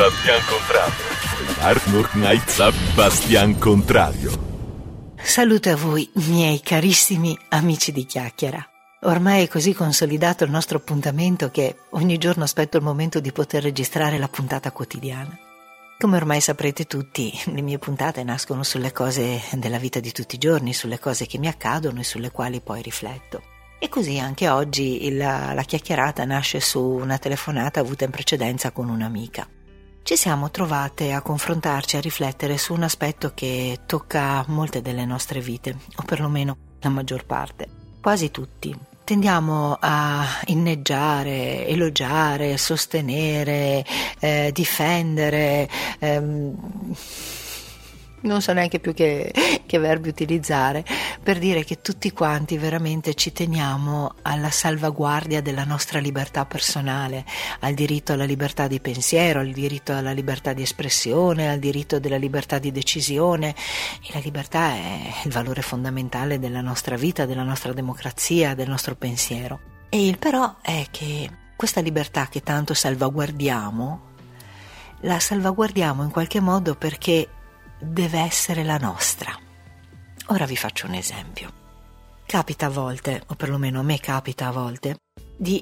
Bastian Contrario. Arnold Knights a Bastian Contrario. Saluto a voi, miei carissimi amici di Chiacchiera. Ormai è così consolidato il nostro appuntamento che ogni giorno aspetto il momento di poter registrare la puntata quotidiana. Come ormai saprete tutti, le mie puntate nascono sulle cose della vita di tutti i giorni, sulle cose che mi accadono e sulle quali poi rifletto. E così anche oggi la chiacchierata nasce su una telefonata avuta in precedenza con un'amica. Ci siamo trovate a confrontarci, a riflettere su un aspetto che tocca molte delle nostre vite, o perlomeno la maggior parte, quasi tutti. Tendiamo a inneggiare, elogiare, sostenere, difendere, non so neanche più che verbi utilizzare, per dire che tutti quanti veramente ci teniamo alla salvaguardia della nostra libertà personale, al diritto alla libertà di pensiero, al diritto alla libertà di espressione, al diritto della libertà di decisione. E la libertà è il valore fondamentale della nostra vita, della nostra democrazia, del nostro pensiero. E il però è che questa libertà che tanto salvaguardiamo, la salvaguardiamo in qualche modo perché deve essere la nostra. Ora vi faccio un esempio. Capita a volte, o perlomeno a me capita a volte, di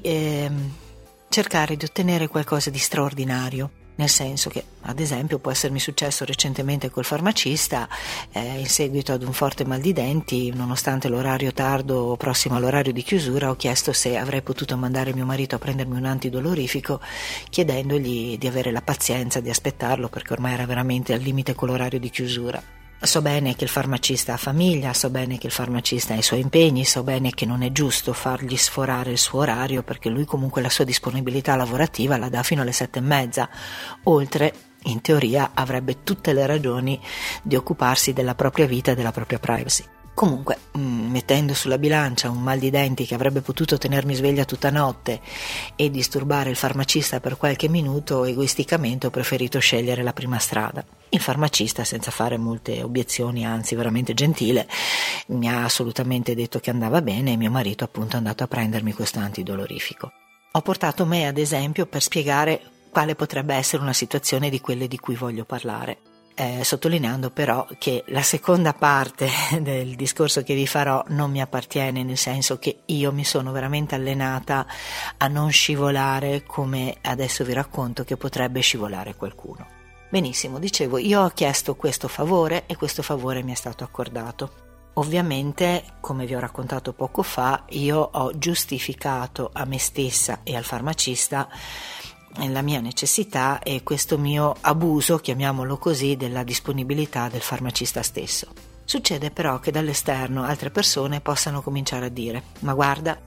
cercare di ottenere qualcosa di straordinario, nel senso che, ad esempio, può essermi successo recentemente col farmacista, in seguito ad un forte mal di denti, nonostante l'orario tardo prossimo all'orario di chiusura, ho chiesto se avrei potuto mandare mio marito a prendermi un antidolorifico, chiedendogli di avere la pazienza di aspettarlo perché ormai era veramente al limite con l'orario di chiusura. So bene che il farmacista ha famiglia, so bene che il farmacista ha i suoi impegni, so bene che non è giusto fargli sforare il suo orario perché lui comunque la sua disponibilità lavorativa la dà fino alle 7:30. Oltre, in teoria, avrebbe tutte le ragioni di occuparsi della propria vita e della propria privacy. Comunque, mettendo sulla bilancia un mal di denti che avrebbe potuto tenermi sveglia tutta notte e disturbare il farmacista per qualche minuto, egoisticamente ho preferito scegliere la prima strada. Il farmacista, senza fare molte obiezioni, anzi veramente gentile, mi ha assolutamente detto che andava bene e mio marito appunto è andato a prendermi questo antidolorifico. Ho portato me ad esempio per spiegare quale potrebbe essere una situazione di quelle di cui voglio parlare. Sottolineando però che la seconda parte del discorso che vi farò non mi appartiene, nel senso che io mi sono veramente allenata a non scivolare come adesso vi racconto che potrebbe scivolare qualcuno. Benissimo, dicevo, io ho chiesto questo favore e questo favore mi è stato accordato. Ovviamente, come vi ho raccontato poco fa, io ho giustificato a me stessa e al farmacista la mia necessità e questo mio abuso, chiamiamolo così, della disponibilità del farmacista stesso. Succede però che dall'esterno altre persone possano cominciare a dire: ma guarda,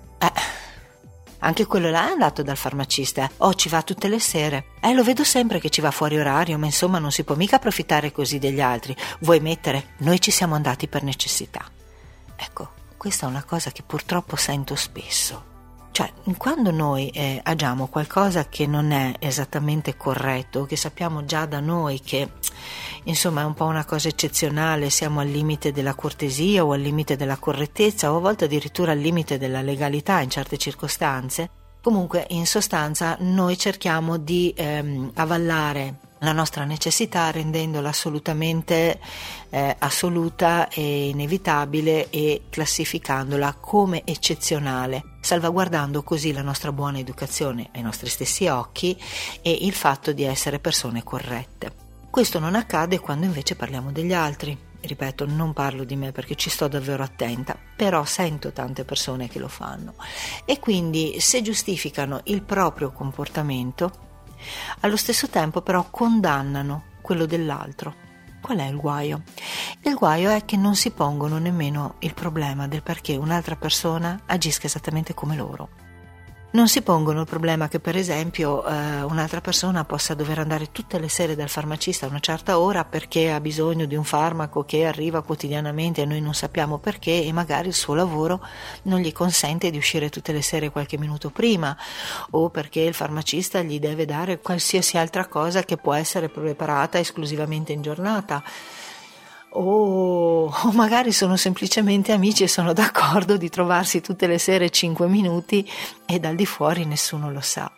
anche quello là è andato dal farmacista, ci va tutte le sere, lo vedo sempre che ci va fuori orario, ma insomma non si può mica approfittare così degli altri, vuoi mettere, noi ci siamo andati per necessità. Ecco, questa è una cosa che purtroppo sento spesso. Cioè, quando noi agiamo qualcosa che non è esattamente corretto, che sappiamo già da noi che insomma è un po' una cosa eccezionale, siamo al limite della cortesia o al limite della correttezza o a volte addirittura al limite della legalità in certe circostanze, comunque in sostanza noi cerchiamo di avallare la nostra necessità rendendola assolutamente assoluta e inevitabile e classificandola come eccezionale, salvaguardando così la nostra buona educazione ai nostri stessi occhi e il fatto di essere persone corrette. Questo non accade quando invece parliamo degli altri. Ripeto, non parlo di me perché ci sto davvero attenta, però sento tante persone che lo fanno e quindi se giustificano il proprio comportamento allo stesso tempo però condannano quello dell'altro. Qual è il guaio? Il guaio è che non si pongono nemmeno il problema del perché un'altra persona agisca esattamente come loro. Non si pongono il problema che per esempio un'altra persona possa dover andare tutte le sere dal farmacista a una certa ora perché ha bisogno di un farmaco che arriva quotidianamente e noi non sappiamo perché e magari il suo lavoro non gli consente di uscire tutte le sere qualche minuto prima o perché il farmacista gli deve dare qualsiasi altra cosa che può essere preparata esclusivamente in giornata. O magari sono semplicemente amici e sono d'accordo di trovarsi tutte le sere 5 minuti e dal di fuori nessuno lo sa.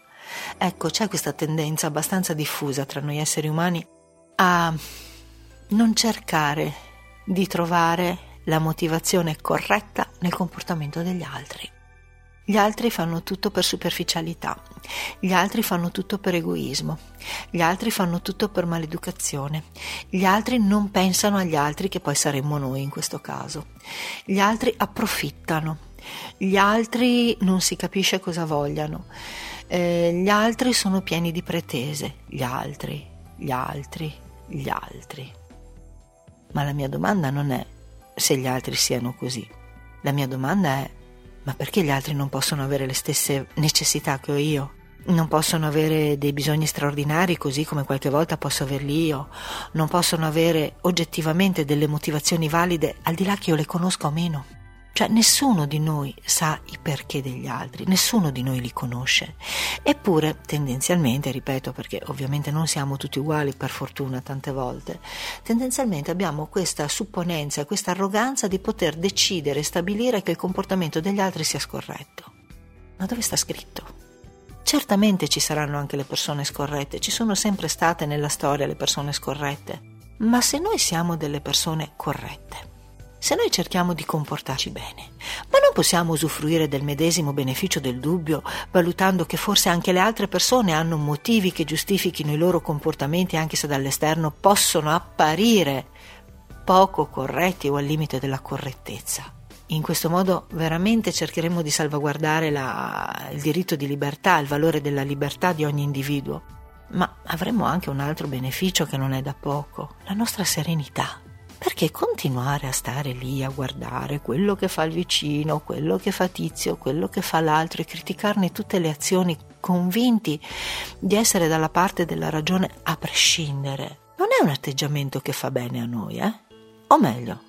Ecco, c'è questa tendenza abbastanza diffusa tra noi esseri umani a non cercare di trovare la motivazione corretta nel comportamento degli altri. Gli altri fanno tutto per superficialità, gli altri fanno tutto per egoismo, gli altri fanno tutto per maleducazione, gli altri non pensano agli altri, che poi saremmo noi in questo caso, gli altri approfittano, gli altri non si capisce cosa vogliano, gli altri sono pieni di pretese, gli altri. Ma la mia domanda non è se gli altri siano così, la mia domanda è: ma perché gli altri non possono avere le stesse necessità che ho io? Non possono avere dei bisogni straordinari così come qualche volta posso averli io? Non possono avere oggettivamente delle motivazioni valide, al di là che io le conosca o meno? Cioè, nessuno di noi sa i perché degli altri, nessuno di noi li conosce. Eppure, tendenzialmente, ripeto, perché ovviamente non siamo tutti uguali, per fortuna, tante volte, tendenzialmente abbiamo questa supponenza, questa arroganza di poter decidere e stabilire che il comportamento degli altri sia scorretto. Ma dove sta scritto? Certamente ci saranno anche le persone scorrette, ci sono sempre state nella storia le persone scorrette, ma se noi siamo delle persone corrette, se noi cerchiamo di comportarci bene, ma non possiamo usufruire del medesimo beneficio del dubbio, valutando che forse anche le altre persone hanno motivi che giustifichino i loro comportamenti, anche se dall'esterno possono apparire poco corretti o al limite della correttezza. In questo modo veramente cercheremo di salvaguardare il diritto di libertà, il valore della libertà di ogni individuo, ma avremo anche un altro beneficio che non è da poco: la nostra serenità. Perché continuare a stare lì a guardare quello che fa il vicino, quello che fa Tizio, quello che fa l'altro, e criticarne tutte le azioni, convinti di essere dalla parte della ragione a prescindere, non è un atteggiamento che fa bene a noi, O meglio,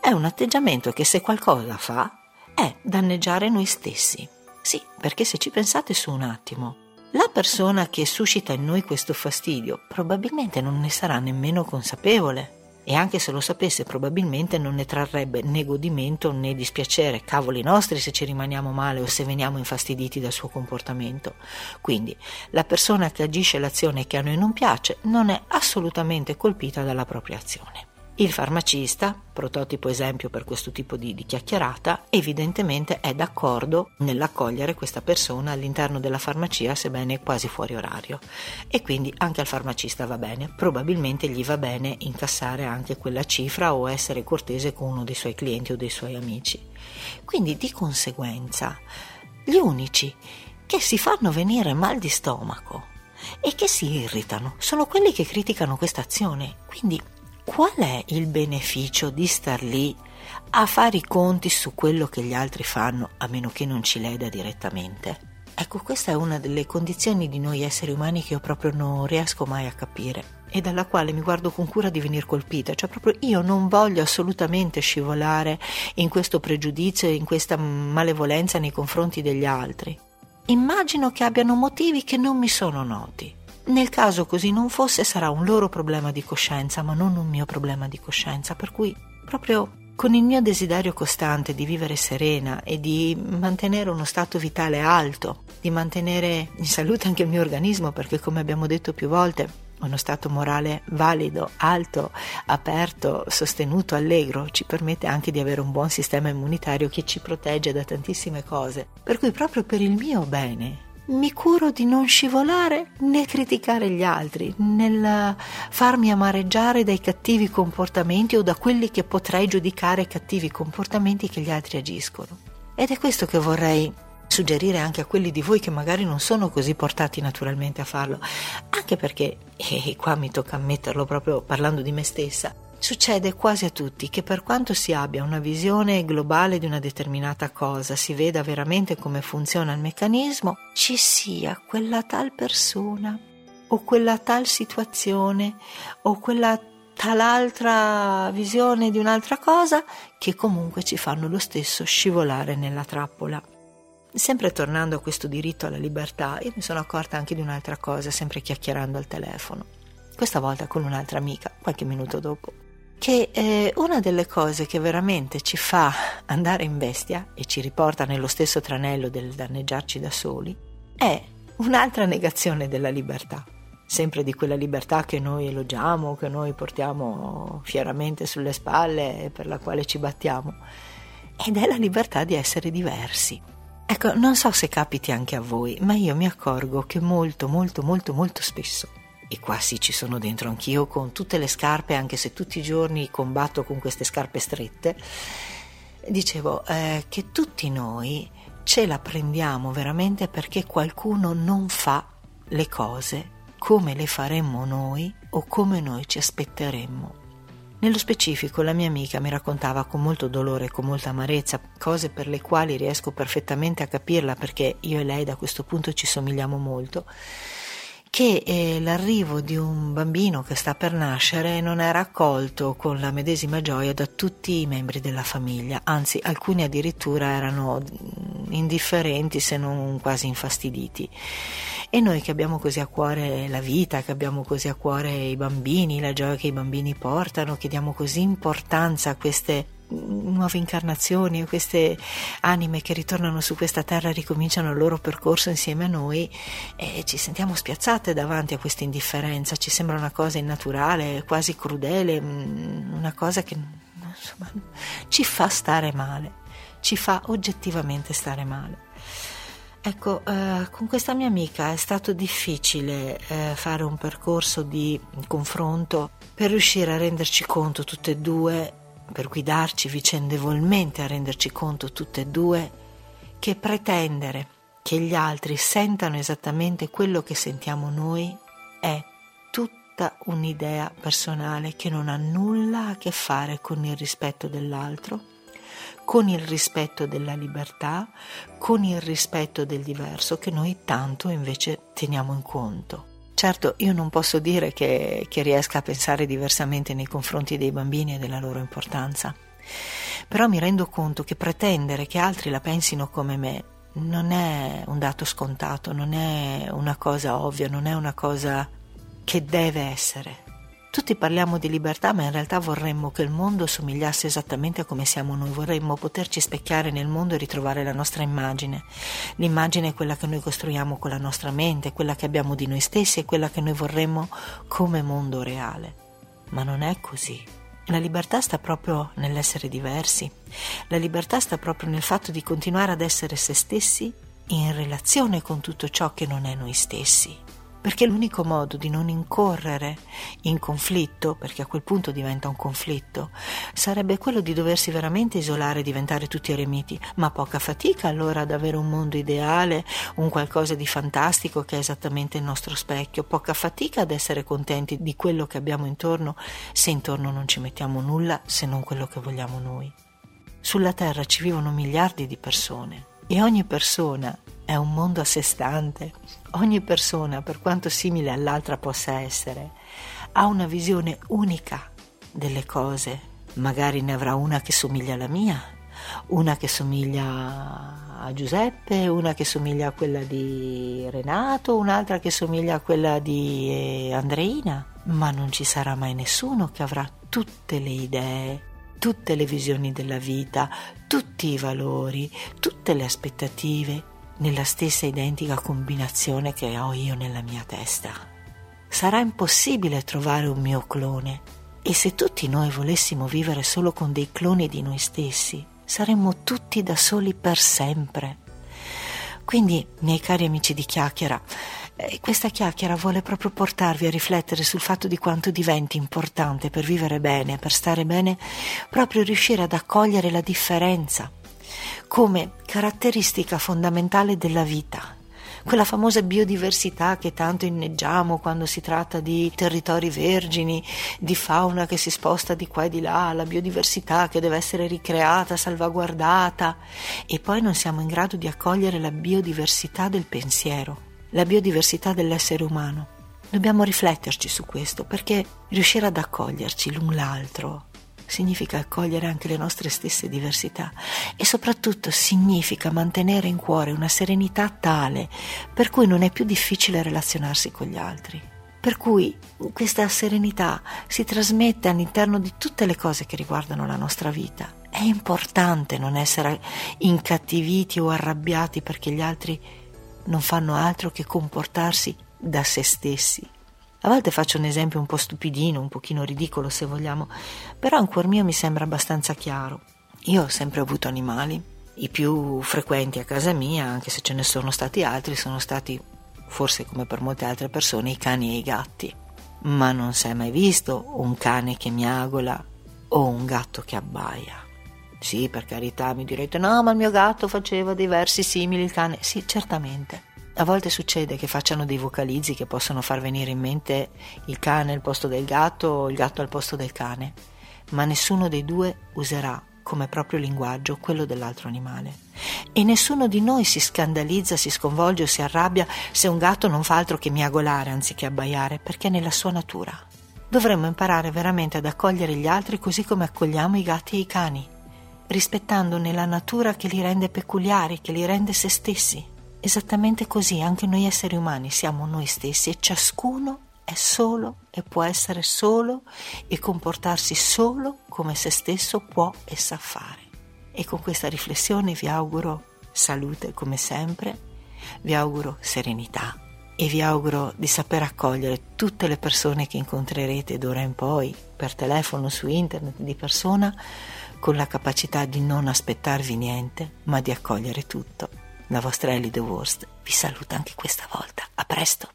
è un atteggiamento che, se qualcosa fa, è danneggiare noi stessi. Sì, perché se ci pensate su un attimo, la persona che suscita in noi questo fastidio probabilmente non ne sarà nemmeno consapevole. E anche se lo sapesse, probabilmente non ne trarrebbe né godimento né dispiacere, cavoli nostri se ci rimaniamo male o se veniamo infastiditi dal suo comportamento. Quindi la persona che agisce l'azione che a noi non piace non è assolutamente colpita dalla propria azione. Il farmacista, prototipo esempio per questo tipo di chiacchierata, evidentemente è d'accordo nell'accogliere questa persona all'interno della farmacia, sebbene quasi fuori orario, e quindi anche al farmacista va bene, probabilmente gli va bene incassare anche quella cifra o essere cortese con uno dei suoi clienti o dei suoi amici. Quindi di conseguenza gli unici che si fanno venire mal di stomaco e che si irritano sono quelli che criticano questa azione. Quindi qual è il beneficio di star lì a fare i conti su quello che gli altri fanno, a meno che non ci leda direttamente? Ecco, questa è una delle condizioni di noi esseri umani che io proprio non riesco mai a capire, e dalla quale mi guardo con cura di venir colpita. Cioè, proprio io non voglio assolutamente scivolare in questo pregiudizio e in questa malevolenza nei confronti degli altri. Immagino che abbiano motivi che non mi sono noti. Nel caso così non fosse, sarà un loro problema di coscienza, ma non un mio problema di coscienza, per cui proprio con il mio desiderio costante di vivere serena e di mantenere uno stato vitale alto, di mantenere in salute anche il mio organismo, perché, come abbiamo detto più volte, uno stato morale valido, alto, aperto, sostenuto, allegro, ci permette anche di avere un buon sistema immunitario che ci protegge da tantissime cose, per cui proprio per il mio bene mi curo di non scivolare né criticare gli altri, nel farmi amareggiare dai cattivi comportamenti o da quelli che potrei giudicare cattivi comportamenti che gli altri agiscono. Ed è questo che vorrei suggerire anche a quelli di voi che magari non sono così portati naturalmente a farlo, anche perché, e qua mi tocca ammetterlo proprio parlando di me stessa, succede quasi a tutti che, per quanto si abbia una visione globale di una determinata cosa, si veda veramente come funziona il meccanismo, ci sia quella tal persona o quella tal situazione o quella tal altra visione di un'altra cosa che comunque ci fanno lo stesso scivolare nella trappola. Sempre tornando a questo diritto alla libertà, io mi sono accorta anche di un'altra cosa, sempre chiacchierando al telefono, questa volta con un'altra amica, qualche minuto dopo, che una delle cose che veramente ci fa andare in bestia e ci riporta nello stesso tranello del danneggiarci da soli è un'altra negazione della libertà, sempre di quella libertà che noi elogiamo, che noi portiamo fieramente sulle spalle e per la quale ci battiamo, ed è la libertà di essere diversi. Ecco, non so se capiti anche a voi, ma io mi accorgo che molto spesso, e quasi ci sono dentro anch'io con tutte le scarpe, anche se tutti i giorni combatto con queste scarpe strette, dicevo che tutti noi ce la prendiamo veramente perché qualcuno non fa le cose come le faremmo noi o come noi ci aspetteremmo. Nello specifico la mia amica mi raccontava con molto dolore e con molta amarezza cose per le quali riesco perfettamente a capirla, perché io e lei da questo punto ci somigliamo molto, che l'arrivo di un bambino che sta per nascere non era accolto con la medesima gioia da tutti i membri della famiglia, anzi alcuni addirittura erano indifferenti se non quasi infastiditi. E noi che abbiamo così a cuore la vita, che abbiamo così a cuore i bambini, la gioia che i bambini portano, che diamo così importanza a queste nuove incarnazioni, queste anime che ritornano su questa terra e ricominciano il loro percorso insieme a noi, e ci sentiamo spiazzate davanti a questa indifferenza, ci sembra una cosa innaturale, quasi crudele, una cosa che insomma ci fa stare male, ci fa oggettivamente stare male. Ecco, con questa mia amica è stato difficile fare un percorso di confronto per riuscire a renderci conto tutte e due, per guidarci vicendevolmente a renderci conto tutte e due, che pretendere che gli altri sentano esattamente quello che sentiamo noi è tutta un'idea personale che non ha nulla a che fare con il rispetto dell'altro, con il rispetto della libertà, con il rispetto del diverso che noi tanto invece teniamo in conto. Certo, io non posso dire che riesca a pensare diversamente nei confronti dei bambini e della loro importanza, però mi rendo conto che pretendere che altri la pensino come me non è un dato scontato, non è una cosa ovvia, non è una cosa che deve essere. Tutti parliamo di libertà, ma in realtà vorremmo che il mondo somigliasse esattamente a come siamo noi, vorremmo poterci specchiare nel mondo e ritrovare la nostra immagine. L'immagine è quella che noi costruiamo con la nostra mente, quella che abbiamo di noi stessi e quella che noi vorremmo come mondo reale. Ma non è così. La libertà sta proprio nell'essere diversi. La libertà sta proprio nel fatto di continuare ad essere se stessi in relazione con tutto ciò che non è noi stessi. Perché l'unico modo di non incorrere in conflitto, perché a quel punto diventa un conflitto, sarebbe quello di doversi veramente isolare e diventare tutti eremiti, ma poca fatica allora ad avere un mondo ideale, un qualcosa di fantastico che è esattamente il nostro specchio, poca fatica ad essere contenti di quello che abbiamo intorno, se intorno non ci mettiamo nulla se non quello che vogliamo noi. Sulla Terra ci vivono miliardi di persone e ogni persona è un mondo a sé stante. Ogni persona, per quanto simile all'altra possa essere, ha una visione unica delle cose. Magari ne avrà una che somiglia alla mia, una che somiglia a Giuseppe, una che somiglia a quella di Renato, un'altra che somiglia a quella di Andreina, ma non ci sarà mai nessuno che avrà tutte le idee, tutte le visioni della vita, tutti i valori, tutte le aspettative nella stessa identica combinazione che ho io nella mia testa. Sarà impossibile trovare un mio clone, e se tutti noi volessimo vivere solo con dei cloni di noi stessi, saremmo tutti da soli per sempre. Quindi, miei cari amici di Chiacchiera, questa chiacchiera vuole proprio portarvi a riflettere sul fatto di quanto diventi importante per vivere bene, per stare bene, proprio riuscire ad accogliere la differenza come caratteristica fondamentale della vita, quella famosa biodiversità che tanto inneggiamo quando si tratta di territori vergini, di fauna che si sposta di qua e di là, la biodiversità che deve essere ricreata, salvaguardata, e poi non siamo in grado di accogliere la biodiversità del pensiero, la biodiversità dell'essere umano. Dobbiamo rifletterci su questo, perché riuscire ad accoglierci l'un l'altro significa accogliere anche le nostre stesse diversità, e soprattutto significa mantenere in cuore una serenità tale per cui non è più difficile relazionarsi con gli altri, per cui questa serenità si trasmette all'interno di tutte le cose che riguardano la nostra vita. È importante non essere incattiviti o arrabbiati perché gli altri non fanno altro che comportarsi da se stessi. A volte faccio un esempio un po' stupidino, un pochino ridicolo se vogliamo, però in cuor mio mi sembra abbastanza chiaro. Io ho sempre avuto animali, i più frequenti a casa mia, anche se ce ne sono stati altri, sono stati, forse come per molte altre persone, i cani e i gatti. Ma non si è mai visto un cane che miagola o un gatto che abbaia. Sì, per carità, mi direte, no, ma il mio gatto faceva dei versi simili al cane. Sì, certamente. A volte succede che facciano dei vocalizzi che possono far venire in mente il cane al posto del gatto o il gatto al posto del cane, ma nessuno dei due userà come proprio linguaggio quello dell'altro animale. E nessuno di noi si scandalizza, si sconvolge o si arrabbia se un gatto non fa altro che miagolare anziché abbaiare, perché è nella sua natura. Dovremmo imparare veramente ad accogliere gli altri così come accogliamo i gatti e i cani, rispettandone la natura che li rende peculiari, che li rende se stessi. Esattamente così, anche noi esseri umani siamo noi stessi e ciascuno è solo e può essere solo e comportarsi solo come se stesso può e sa fare. E con questa riflessione vi auguro salute come sempre, vi auguro serenità e vi auguro di saper accogliere tutte le persone che incontrerete d'ora in poi, per telefono, su internet, di persona, con la capacità di non aspettarvi niente, ma di accogliere tutto. La vostra Ellie The Worst vi saluta anche questa volta. A presto!